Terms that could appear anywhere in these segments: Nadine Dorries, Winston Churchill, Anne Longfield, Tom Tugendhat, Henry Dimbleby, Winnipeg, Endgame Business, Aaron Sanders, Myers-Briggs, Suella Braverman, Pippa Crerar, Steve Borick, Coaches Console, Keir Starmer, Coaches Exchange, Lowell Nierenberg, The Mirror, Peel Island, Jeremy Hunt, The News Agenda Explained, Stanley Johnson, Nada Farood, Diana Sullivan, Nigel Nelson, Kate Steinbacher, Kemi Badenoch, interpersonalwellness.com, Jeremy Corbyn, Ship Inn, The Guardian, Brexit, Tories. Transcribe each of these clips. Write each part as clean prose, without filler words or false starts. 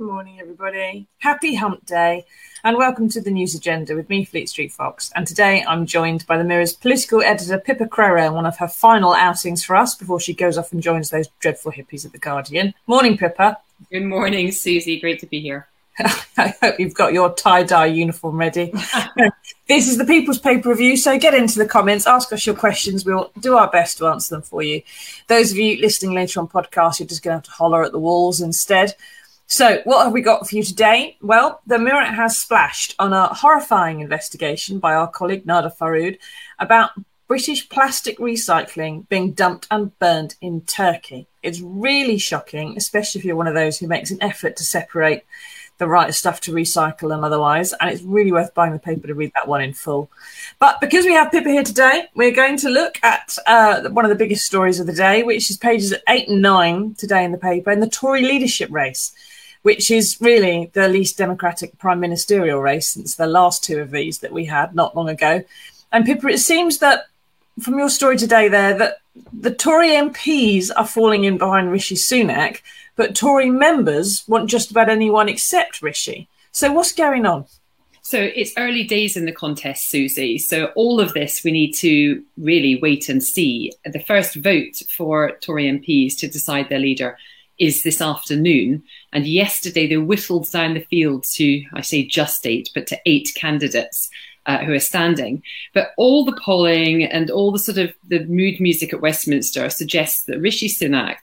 Good morning, everybody. Happy hump day and welcome to the news agenda with me, Fleet Street Fox. And today I'm joined by The Mirror's political editor, Pippa Crerar, in one of her final outings for us before she goes off and joins those dreadful hippies at The Guardian. Morning, Pippa. Good morning, Susie. Great to be here. I hope you've got your tie-dye uniform ready. This is the People's Paper Review, so get into the comments, ask us your questions. We'll do our best to answer them for you. Those of you listening later on podcast, you're just going to have to holler at the walls instead. So what have we got for you today? Well, The Mirror has splashed on a horrifying investigation by our colleague Nada Farood about British plastic recycling being dumped and burned in Turkey. It's really shocking, especially if you're one of those who makes an effort to separate the right stuff to recycle and otherwise, and it's really worth buying the paper to read that one in full. But because we have Pippa here today, we're going to look at one of the biggest stories of the day, which is pages 8 and 9 today in the paper, in the Tory leadership race, which is really the least democratic prime ministerial race since the last two of these that we had not long ago. And Pippa, it seems that from your story today there, that the Tory MPs are falling in behind Rishi Sunak, but Tory members want just about anyone except Rishi. So what's going on? So it's early days in the contest, Susie. So all of this, we need to really wait and see. The first vote for Tory MPs to decide their leader is this afternoon. And yesterday they whittled down the field to, I say just 8, but to 8 candidates who are standing. But all the polling and all the sort of the mood music at Westminster suggests that Rishi Sunak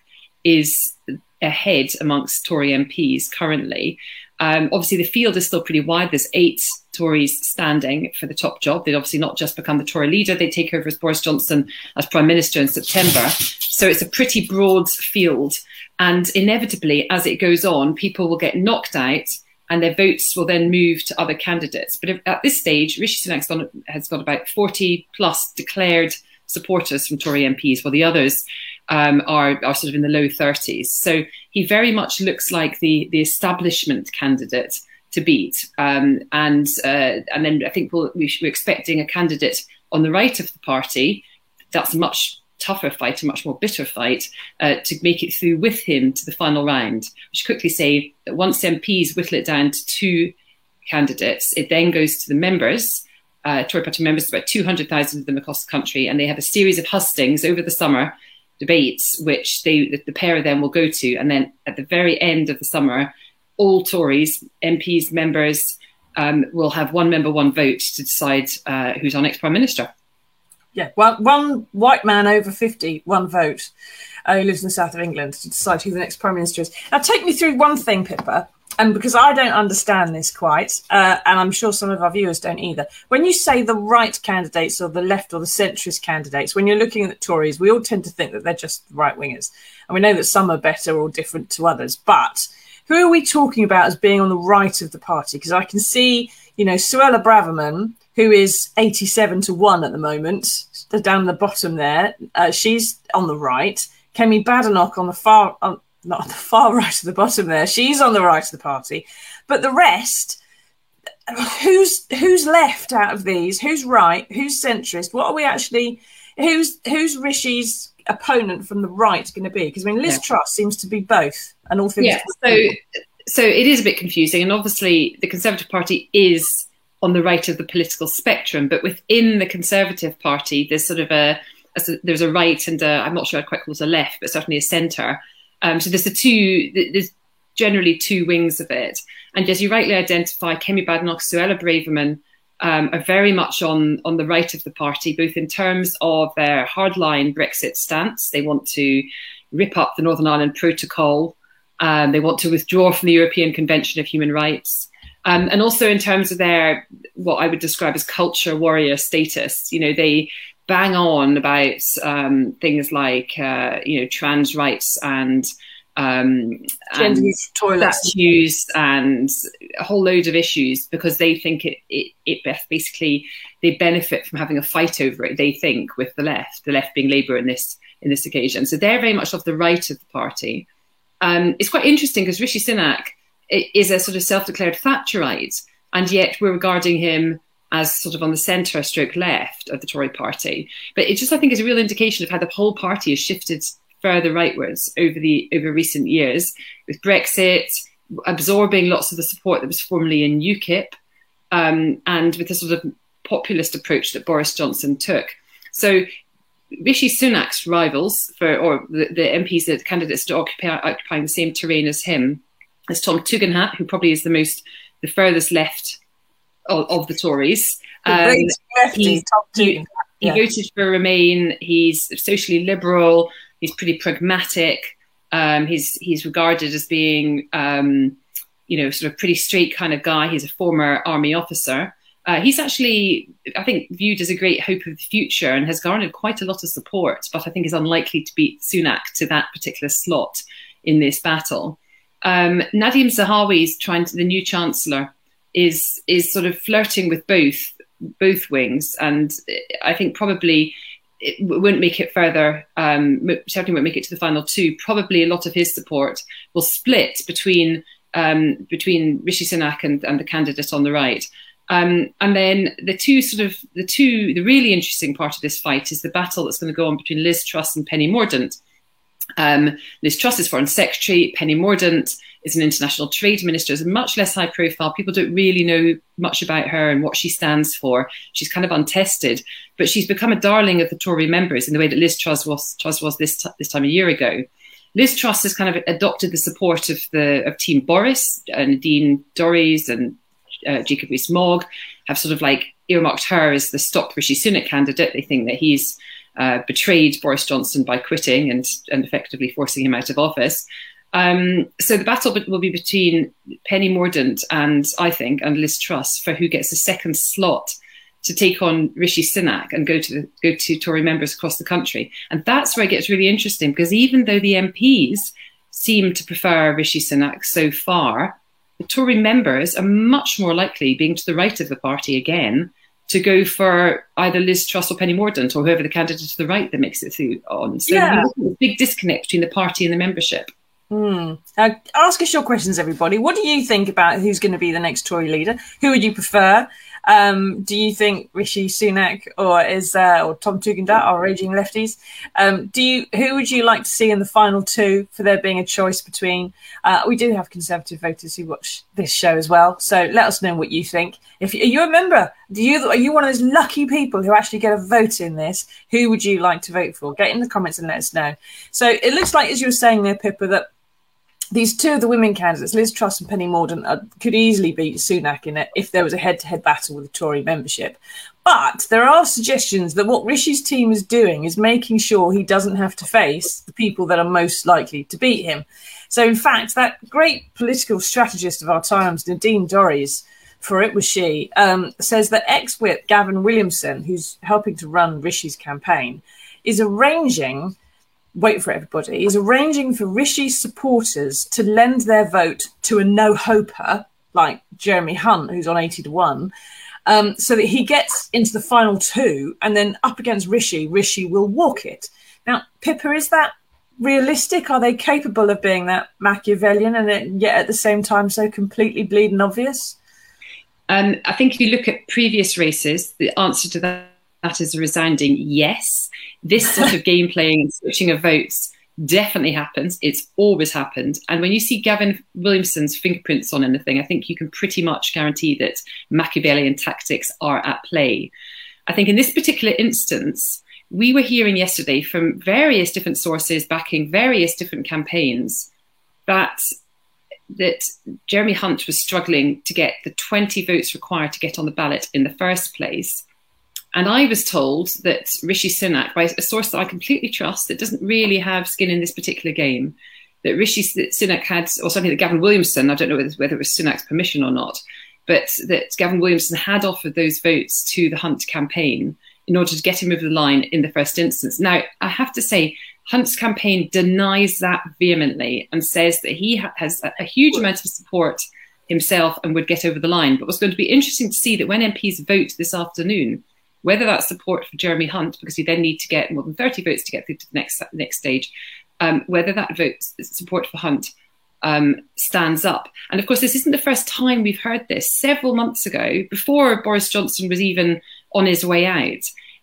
is ahead amongst Tory MPs currently. Obviously, the field is still pretty wide. There's 8 Tories standing for the top job. They'd obviously not just become the Tory leader. They take over as Boris Johnson as Prime Minister in September. So it's a pretty broad field. And inevitably, as it goes on, people will get knocked out and their votes will then move to other candidates. But at this stage, Rishi Sunak has got about 40 plus declared supporters from Tory MPs, while the others are sort of in the low 30s. So he very much looks like the establishment candidate to beat. And then I think we're expecting a candidate on the right of the party. That's a much tougher fight, a much more bitter fight, to make it through with him to the final round. I should quickly say that once MPs whittle it down to 2 candidates, it then goes to the members. Tory party members, about 200,000 of them across the country, and they have a series of hustings over the summer, debates, which the pair of them will go to. And then at the very end of the summer, all Tories, MPs, members, will have one member, one vote to decide who's our next Prime Minister. Yeah, well, one white man over 50, one vote, who lives in the south of England, to decide who the next Prime Minister is. Now, take me through one thing, Pippa, and because I don't understand this quite, and I'm sure some of our viewers don't either. When you say the right candidates or the left or the centrist candidates, when you're looking at the Tories, we all tend to think that they're just right-wingers. And we know that some are better or different to others. But who are we talking about as being on the right of the party? Because I can see, you know, Suella Braverman, who is 87-1 at the moment, down the bottom there. She's on the right. Kemi Badenoch not on the far right of the bottom there. She's on the right of the party. But the rest, who's left out of these? Who's right? Who's centrist? What are we actually... Who's Rishi's opponent from the right going to be? Because, I mean, Liz Truss seems to be both. And all things... Yeah, so it is a bit confusing. And obviously, the Conservative Party is on the right of the political spectrum. But within the Conservative Party, there's sort of there's a right and a... I'm not sure I'd quite call it a left, but certainly a centre. So there's generally 2 wings of it. And as you rightly identify, Kemi Badenoch, Suella Braverman are very much on the right of the party, both in terms of their hardline Brexit stance. They want to rip up the Northern Ireland Protocol. They want to withdraw from the European Convention of Human Rights. And also in terms of their, what I would describe as culture warrior status. You know, they bang on about things like, trans rights and toilet issues and a whole load of issues, because they think it basically they benefit from having a fight over it. They think with the left being Labour in this occasion. So they're very much off the right of the party. It's quite interesting because Rishi Sunak is a sort of self-declared Thatcherite, and yet we're regarding him as sort of on the centre/left of the Tory party. But it just, I think, is a real indication of how the whole party has shifted further rightwards over recent years, with Brexit, absorbing lots of the support that was formerly in UKIP, and with the sort of populist approach that Boris Johnson took. So Rishi Sunak's rivals, the MPs, the candidates to occupying the same terrain as him, is Tom Tugendhat, who probably is the furthest left of the Tories. He voted for Remain. He's socially liberal. He's pretty pragmatic. He's regarded as being, sort of pretty straight kind of guy. He's a former army officer. He's actually, I think, viewed as a great hope of the future and has garnered quite a lot of support, but I think is unlikely to beat Sunak to that particular slot in this battle. Nadhim Zahawi is the new chancellor, is sort of flirting with both wings, and I think probably it won't make it further, certainly won't make it to the final two. Probably a lot of his support will split between Rishi Sunak and the candidate on the right. And then the really interesting part of this fight is the battle that's going to go on between Liz Truss and Penny Mordaunt. Liz Truss is Foreign Secretary. Penny Mordaunt is an international trade minister, is much less high profile. People don't really know much about her and what she stands for. She's kind of untested, but she's become a darling of the Tory members in the way that Liz Truss was this time a year ago. Liz Truss has kind of adopted the support of Team Boris, and Nadine Dorries and Jacob Rees-Mogg have sort of like earmarked her as the stop Rishi Sunak candidate. They think that he's betrayed Boris Johnson by quitting and effectively forcing him out of office. So the battle will be between Penny Mordaunt and Liz Truss for who gets a second slot to take on Rishi Sunak and go to Tory members across the country. And that's where it gets really interesting, because even though the MPs seem to prefer Rishi Sunak so far, the Tory members are much more likely, being to the right of the party again, to go for either Liz Truss or Penny Mordaunt or whoever the candidate to the right that makes it through on. So there's a big disconnect between the party and the membership. Ask us your questions, everybody. What do you think about who's going to be the next Tory leader? Who would you prefer? Do you think Rishi Sunak or Tom Tugendhat are raging lefties? Who would you like to see in the final two for there being a choice between? We do have Conservative voters who watch this show as well, so let us know what you think. Are you a member? Are you one of those lucky people who actually get a vote in this? Who would you like to vote for? Get in the comments and let us know. So it looks like, as you were saying there, Pippa, that these two of the women candidates, Liz Truss and Penny Mordaunt, could easily beat Sunak in it if there was a head-to-head battle with the Tory membership. But there are suggestions that what Rishi's team is doing is making sure he doesn't have to face the people that are most likely to beat him. So, in fact, that great political strategist of our times, Nadine Dorries, for it was she, says that ex-whip Gavin Williamson, who's helping to run Rishi's campaign, is arranging... wait for everybody, is arranging for Rishi's supporters to lend their vote to a no-hoper like Jeremy Hunt, who's on 80-1, so that he gets into the final two and then up against Rishi, Rishi will walk it. Now, Pippa, is that realistic? Are they capable of being that Machiavellian and yet at the same time so completely bleeding obvious? I think if you look at previous races, the answer to that is a resounding yes. This sort of game playing and switching of votes definitely happens. It's always happened. And when you see Gavin Williamson's fingerprints on anything, I think you can pretty much guarantee that Machiavellian tactics are at play. I think in this particular instance, we were hearing yesterday from various different sources backing various different campaigns that Jeremy Hunt was struggling to get the 20 votes required to get on the ballot in the first place. And I was told that Rishi Sunak, by a source that I completely trust, that doesn't really have skin in this particular game, that Rishi Sunak had, or something that Gavin Williamson, I don't know whether it was Sunak's permission or not, but that Gavin Williamson had offered those votes to the Hunt campaign in order to get him over the line in the first instance. Now, I have to say, Hunt's campaign denies that vehemently and says that he has a huge amount of support himself and would get over the line. But what's going to be interesting to see that when MPs vote this afternoon, whether that's support for Jeremy Hunt, because you then need to get more than 30 votes to get through to the next stage, whether that vote support for Hunt stands up. And of course, this isn't the first time we've heard this. Several months ago, before Boris Johnson was even on his way out,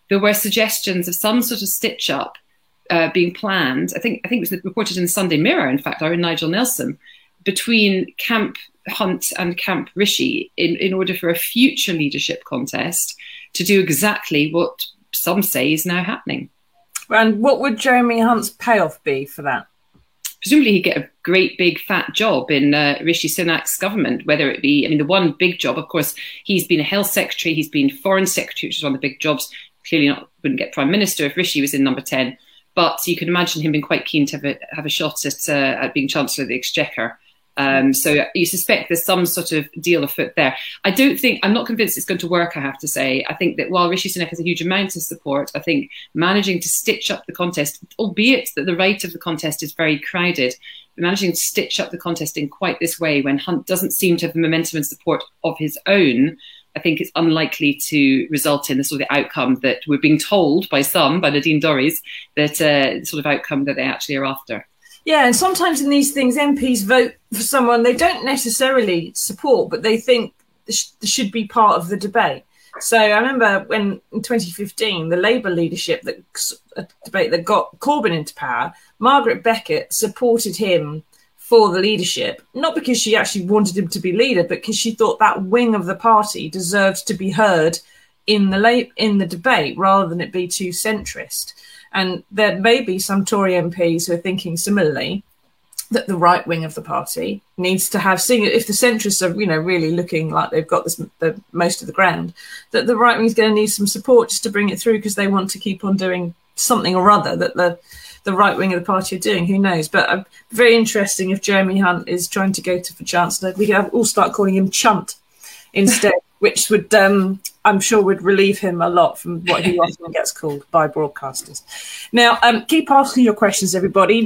there were suggestions of some sort of stitch-up being planned. I think it was reported in the Sunday Mirror, in fact, or in Nigel Nelson, between Camp Hunt and Camp Rishi in order for a future leadership contest to do exactly what some say is now happening. And what would Jeremy Hunt's payoff be for that? Presumably he'd get a great big fat job in Rishi Sunak's government, whether it be, I mean, the one big job, of course, he's been a health secretary, he's been foreign secretary, which is one of the big jobs. Clearly not wouldn't get prime minister if Rishi was in number 10. But you can imagine him being quite keen to have a shot at being Chancellor of the Exchequer. So you suspect there's some sort of deal afoot there. I'm not convinced it's going to work, I have to say. I think that while Rishi Sunak has a huge amount of support, I think managing to stitch up the contest, albeit that the right of the contest is very crowded, but managing to stitch up the contest in quite this way when Hunt doesn't seem to have the momentum and support of his own, I think it's unlikely to result in the sort of outcome that we're being told by some, by Nadine Dorries, that the sort of outcome that they actually are after. Yeah, and sometimes in these things, MPs vote for someone they don't necessarily support, but they think should be part of the debate. So I remember when in 2015, the Labour leadership, a debate that got Corbyn into power, Margaret Beckett supported him for the leadership, not because she actually wanted him to be leader, but because she thought that wing of the party deserved to be heard in the debate rather than it be too centrist. And there may be some Tory MPs who are thinking similarly that the right wing of the party needs to have, seeing if the centrists are, you know, really looking like they've got the most of the ground, that the right wing is going to need some support just to bring it through because they want to keep on doing something or other that the right wing of the party are doing. Who knows? But very interesting if Jeremy Hunt is trying to go for Chancellor. We could all start calling him Chunt instead, which would, I'm sure, would relieve him a lot from what he often gets called by broadcasters. Now, keep asking your questions, everybody.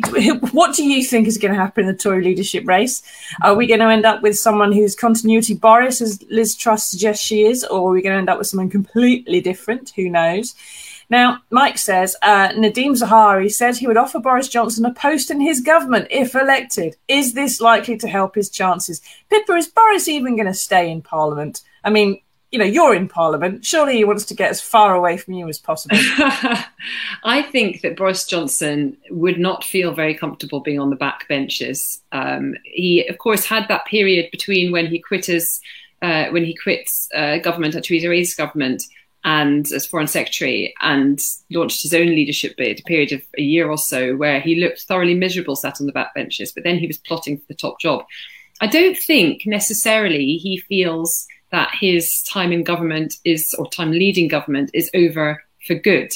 What do you think is going to happen in the Tory leadership race? Are we going to end up with someone who's continuity Boris, as Liz Truss suggests she is, or are we going to end up with someone completely different? Who knows? Now, Mike says, Nadhim Zahawi said he would offer Boris Johnson a post in his government if elected. Is this likely to help his chances? Pippa, is Boris even going to stay in Parliament? I mean, you know, you're in Parliament. Surely he wants to get as far away from you as possible. I think that Boris Johnson would not feel very comfortable being on the back benches. He, of course, had that period between when he quit government, actually Theresa May's government, and as Foreign Secretary, and launched his own leadership bid, a period of a year or so where he looked thoroughly miserable sat on the backbenches, but then he was plotting for the top job. I don't think necessarily he feels that his time in government time leading government is over for good.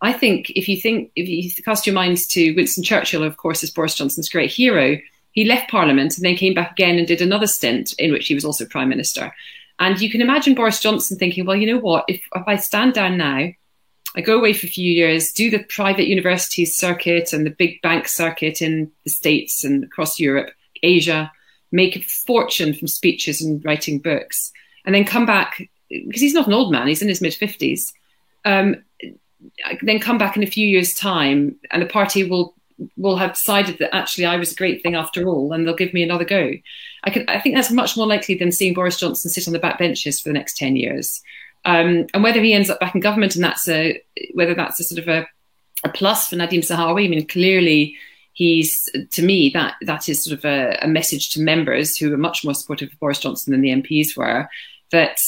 I think if you cast your minds to Winston Churchill, of course, as Boris Johnson's great hero, he left Parliament and then came back again and did another stint in which he was also Prime Minister. And you can imagine Boris Johnson thinking, well, you know what, if I stand down now, I go away for a few years, do the private universities circuit and the big bank circuit in the States and across Europe, Asia, make a fortune from speeches and writing books, and then come back, because he's not an old man, he's in his mid-50s, then come back in a few years' time and the party will have decided that actually I was a great thing after all and they'll give me another go. I think that's much more likely than seeing Boris Johnson sit on the back benches for the next 10 years. And whether he ends up back in government and whether that's a sort of a plus for Nadhim Zahawi, I mean, clearly that is sort of a message to members who are much more supportive of Boris Johnson than the MPs were, that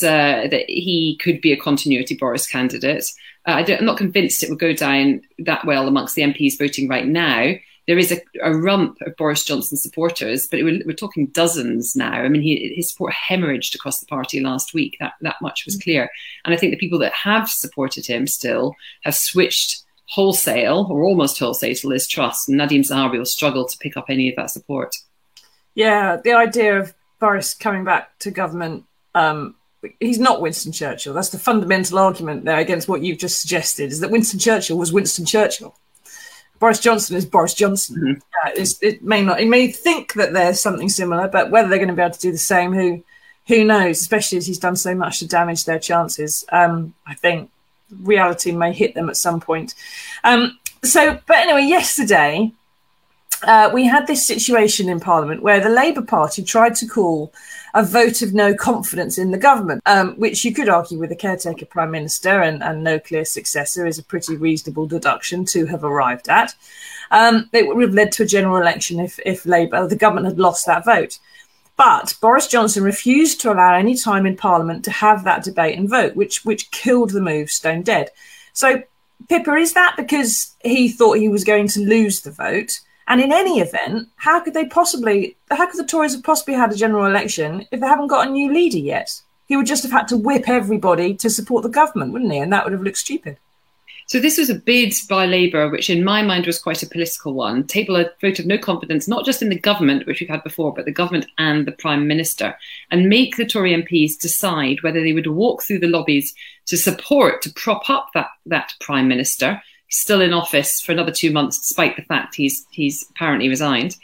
he could be a continuity Boris candidate. I'm not convinced it would go down that well amongst the MPs voting right now. There is a rump of Boris Johnson supporters, but we're talking dozens now. I mean, his support hemorrhaged across the party last week. That much was clear. And I think the people that have supported him still have switched wholesale or almost wholesale to Liz Truss, and Nadhim Zahawi will struggle to pick up any of that support. Yeah, the idea of Boris coming back to government, he's not Winston Churchill. That's the fundamental argument there against what you've just suggested, is that Winston Churchill was Winston Churchill. Boris Johnson is Boris Johnson. Mm-hmm. It may think that there's something similar, but whether they're going to be able to do the same, who knows, especially as he's done so much to damage their chances. I think reality may hit them at some point. But anyway, yesterday we had this situation in Parliament where the Labour Party tried to call a vote of no confidence in the government, which you could argue with a caretaker prime minister and no clear successor is a pretty reasonable deduction to have arrived at. It would have led to a general election if Labour, the government, had lost that vote. But Boris Johnson refused to allow any time in Parliament to have that debate and vote, which killed the move stone dead. So, Pippa, is that because he thought he was going to lose the vote? And in any event, how could the Tories have possibly had a general election if they haven't got a new leader yet? He would just have had to whip everybody to support the government, wouldn't he? And that would have looked stupid. So this was a bid by Labour, which in my mind was quite a political one, table a vote of no confidence, not just in the government, which we've had before, but the government and the Prime Minister, and make the Tory MPs decide whether they would walk through the lobbies to prop up that Prime Minister, still in office for another 2 months, despite the fact he's apparently resigned,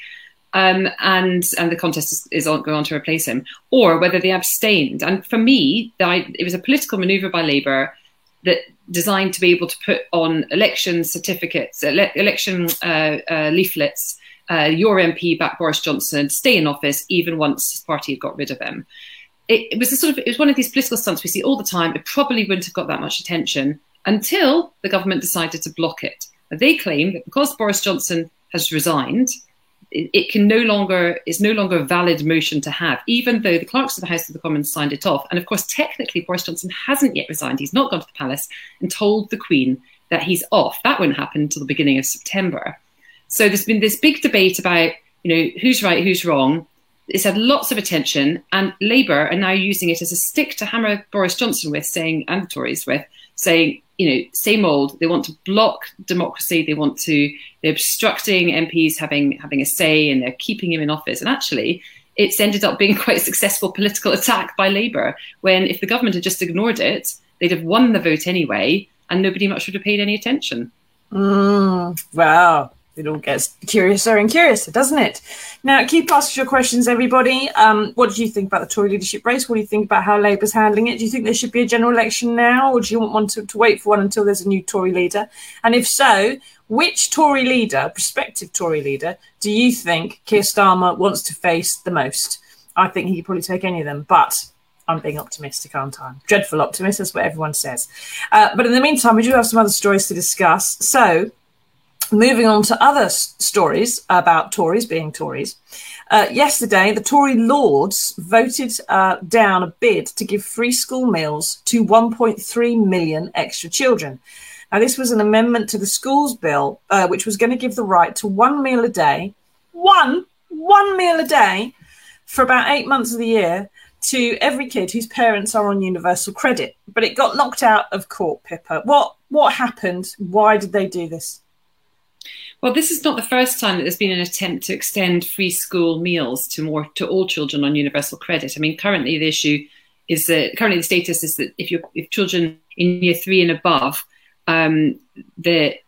and the contest is going on to replace him, or whether they abstained. And for me, it was a political manoeuvre by Labour that designed to be able to put on election certificates, election leaflets, your MP back Boris Johnson, stay in office even once his party had got rid of him. It was one of these political stunts we see all the time. It probably wouldn't have got that much attention until the government decided to block it. They claim that because Boris Johnson has resigned, it's no longer a valid motion to have, even though the clerks of the House of the Commons signed it off. And of course, technically, Boris Johnson hasn't yet resigned. He's not gone to the palace and told the Queen that he's off. That wouldn't happen until the beginning of September. So there's been this big debate about, who's right, who's wrong. It's had lots of attention, and Labour are now using it as a stick to hammer Boris Johnson with, and Tories with, saying, same old, they want to block democracy, they're obstructing MPs having a say, and they're keeping him in office. And actually, it's ended up being quite a successful political attack by Labour, when if the government had just ignored it, they'd have won the vote anyway, and nobody much would have paid any attention. Wow. It all gets curiouser and curiouser, doesn't it? Now, keep asking your questions, everybody. What do you think about the Tory leadership race? What do you think about how Labour's handling it? Do you think there should be a general election now, or do you want to wait for one until there's a new Tory leader? And if so, which Tory leader, prospective Tory leader, do you think Keir Starmer wants to face the most? I think he could probably take any of them, but I'm being optimistic, aren't I? Dreadful optimist, that's what everyone says. But in the meantime, we do have some other stories to discuss. So, moving on to other stories about Tories being Tories. Yesterday, the Tory Lords voted down a bid to give free school meals to 1.3 million extra children. Now, this was an amendment to the Schools Bill, which was going to give the right to one meal a day for about 8 months of the year to every kid whose parents are on universal credit. But it got knocked out of court, Pippa. What happened? Why did they do this? Well, this is not the first time that there's been an attempt to extend free school meals to all children on universal credit. I mean, currently the issue is that the status is that if children in year three and above, that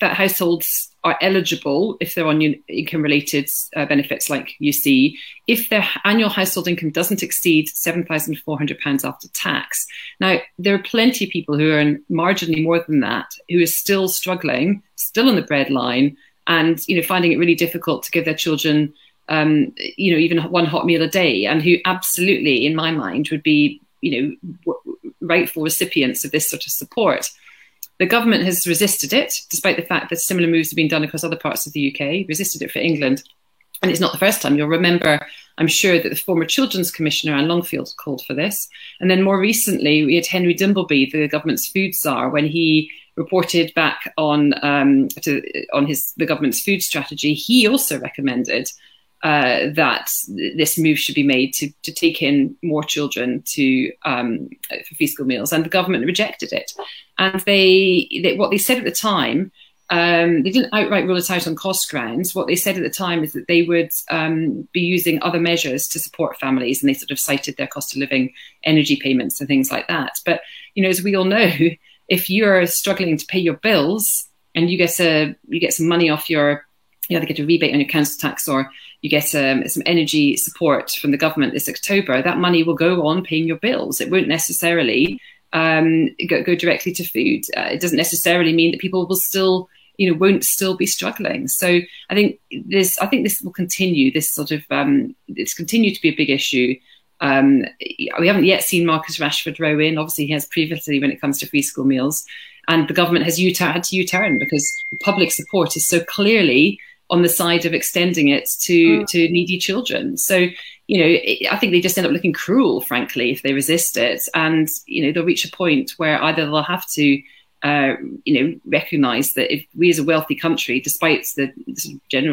households are eligible if they're on income-related benefits like UC, if their annual household income doesn't exceed £7,400 after tax. Now, there are plenty of people who earn marginally more than that, who are still struggling, still on the breadline, and finding it really difficult to give their children, even one hot meal a day, and who absolutely, in my mind, would be, rightful recipients of this sort of support. The government has resisted it, despite the fact that similar moves have been done across other parts of the UK, resisted it for England. And it's not the first time. You'll remember, I'm sure, that the former Children's Commissioner, Anne Longfield, called for this. And then more recently, we had Henry Dimbleby, the government's food czar, when he reported back on the government's food strategy. He also recommended that this move should be made to take in more children for free school meals, and the government rejected it. And they what they said at the time, they didn't outright rule it out on cost grounds. What they said at the time is that they would be using other measures to support families, and they sort of cited their cost of living, energy payments, and things like that. But as we all know, if you're struggling to pay your bills and you get some money off your, they get a rebate on your council tax, or you get some energy support from the government this October, that money will go on paying your bills. It won't necessarily go directly to food. It doesn't necessarily mean that people will still, won't still be struggling. So I think this will continue. This sort of, it's continued to be a big issue. We haven't yet seen Marcus Rashford row in. Obviously, he has previously when it comes to free school meals. And the government has had to U-turn because public support is so clearly on the side of extending it to needy children. So, you know, I think they just end up looking cruel, frankly, if they resist it. And, you know, they'll reach a point where either they'll have to, recognise that if we as a wealthy country, despite the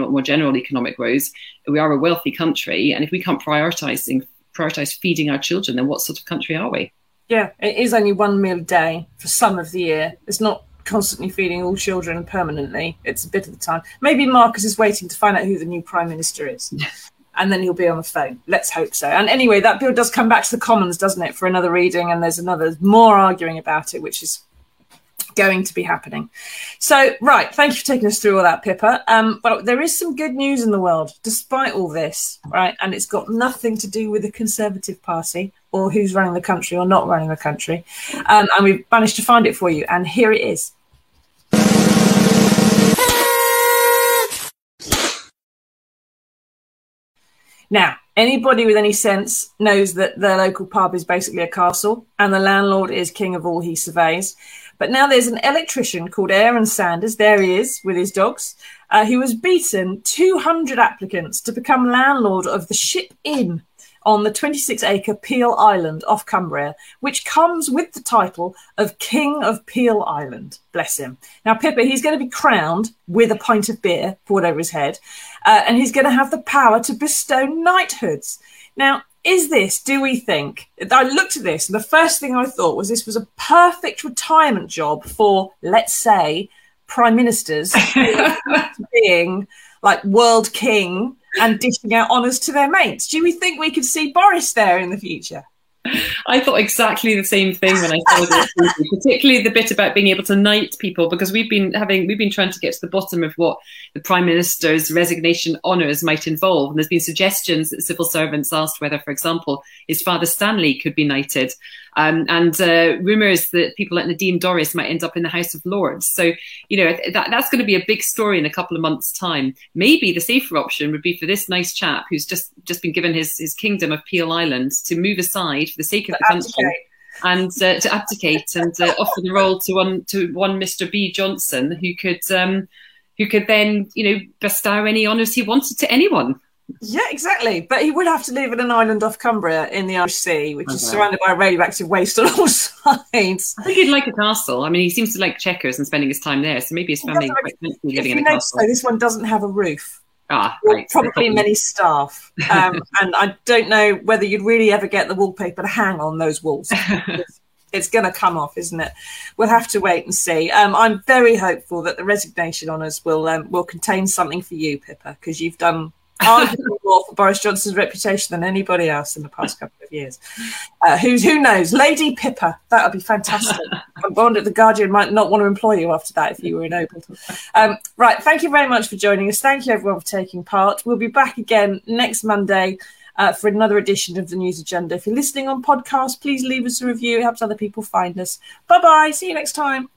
more general economic woes, we are a wealthy country. And if we can't prioritise feeding our children, then what sort of country are we? Yeah, it is only one meal a day for some of the year. It's not constantly feeding all children permanently. It's a bit of the time. Maybe Marcus is waiting to find out who the new Prime Minister is. And then he'll be on the phone. Let's hope so. And anyway, that bill does come back to the Commons, doesn't it, for another reading. And there's more arguing about it, which is going to be happening. So, right, thank you for taking us through all that, Pippa. Well, there is some good news in the world, despite all this, right? And it's got nothing to do with the Conservative Party or who's running the country or not running the country. And we've managed to find it for you. And here it is. Now, anybody with any sense knows that their local pub is basically a castle and the landlord is king of all he surveys. But now there's an electrician called Aaron Sanders, there he is with his dogs, who has beaten 200 applicants to become landlord of the Ship Inn on the 26-acre Peel Island off Cumbria, which comes with the title of King of Peel Island. Bless him. Now, Pippa, he's going to be crowned with a pint of beer poured over his head, and he's going to have the power to bestow knighthoods. Now, is this, do we think, I looked at this and the first thing I thought was this was a perfect retirement job for, let's say, prime ministers being like world king and dishing out honours to their mates. Do we think we could see Boris there in the future? I thought exactly the same thing when I saw this movie, particularly the bit about being able to knight people, because we've been trying to get to the bottom of what the Prime Minister's resignation honours might involve. And there's been suggestions that civil servants asked whether, for example, his father Stanley could be knighted. And rumours that people like Nadine Dorries might end up in the House of Lords. So, you know, that's going to be a big story in a couple of months' time. Maybe the safer option would be for this nice chap who's just been given his kingdom of Peel Island to move aside for the sake of the country and to abdicate and offer the role to one Mr. B. Johnson who could then, you know, bestow any honours he wanted to anyone. Yeah, exactly. But he would have to live in an island off Cumbria in the Irish Sea, which is surrounded by radioactive waste on all sides. I think he'd like a castle. I mean, he seems to like Checkers and spending his time there. So maybe his family might be living in a castle. So this one doesn't have a roof. Ah, right. Probably many staff. And I don't know whether you'd really ever get the wallpaper to hang on those walls. It's going to come off, isn't it? We'll have to wait and see. I'm very hopeful that the resignation honours will contain something for you, Pippa, because you've done arguably more for Boris Johnson's reputation than anybody else in the past couple of years. Who knows? Lady Pippa, that would be fantastic. I'm warned that The Guardian might not want to employ you after that if you were ennobled. Right, thank you very much for joining us. Thank you, everyone, for taking part. We'll be back again next Monday for another edition of The News Agenda. If you're listening on podcast, please leave us a review. It helps other people find us. Bye-bye. See you next time.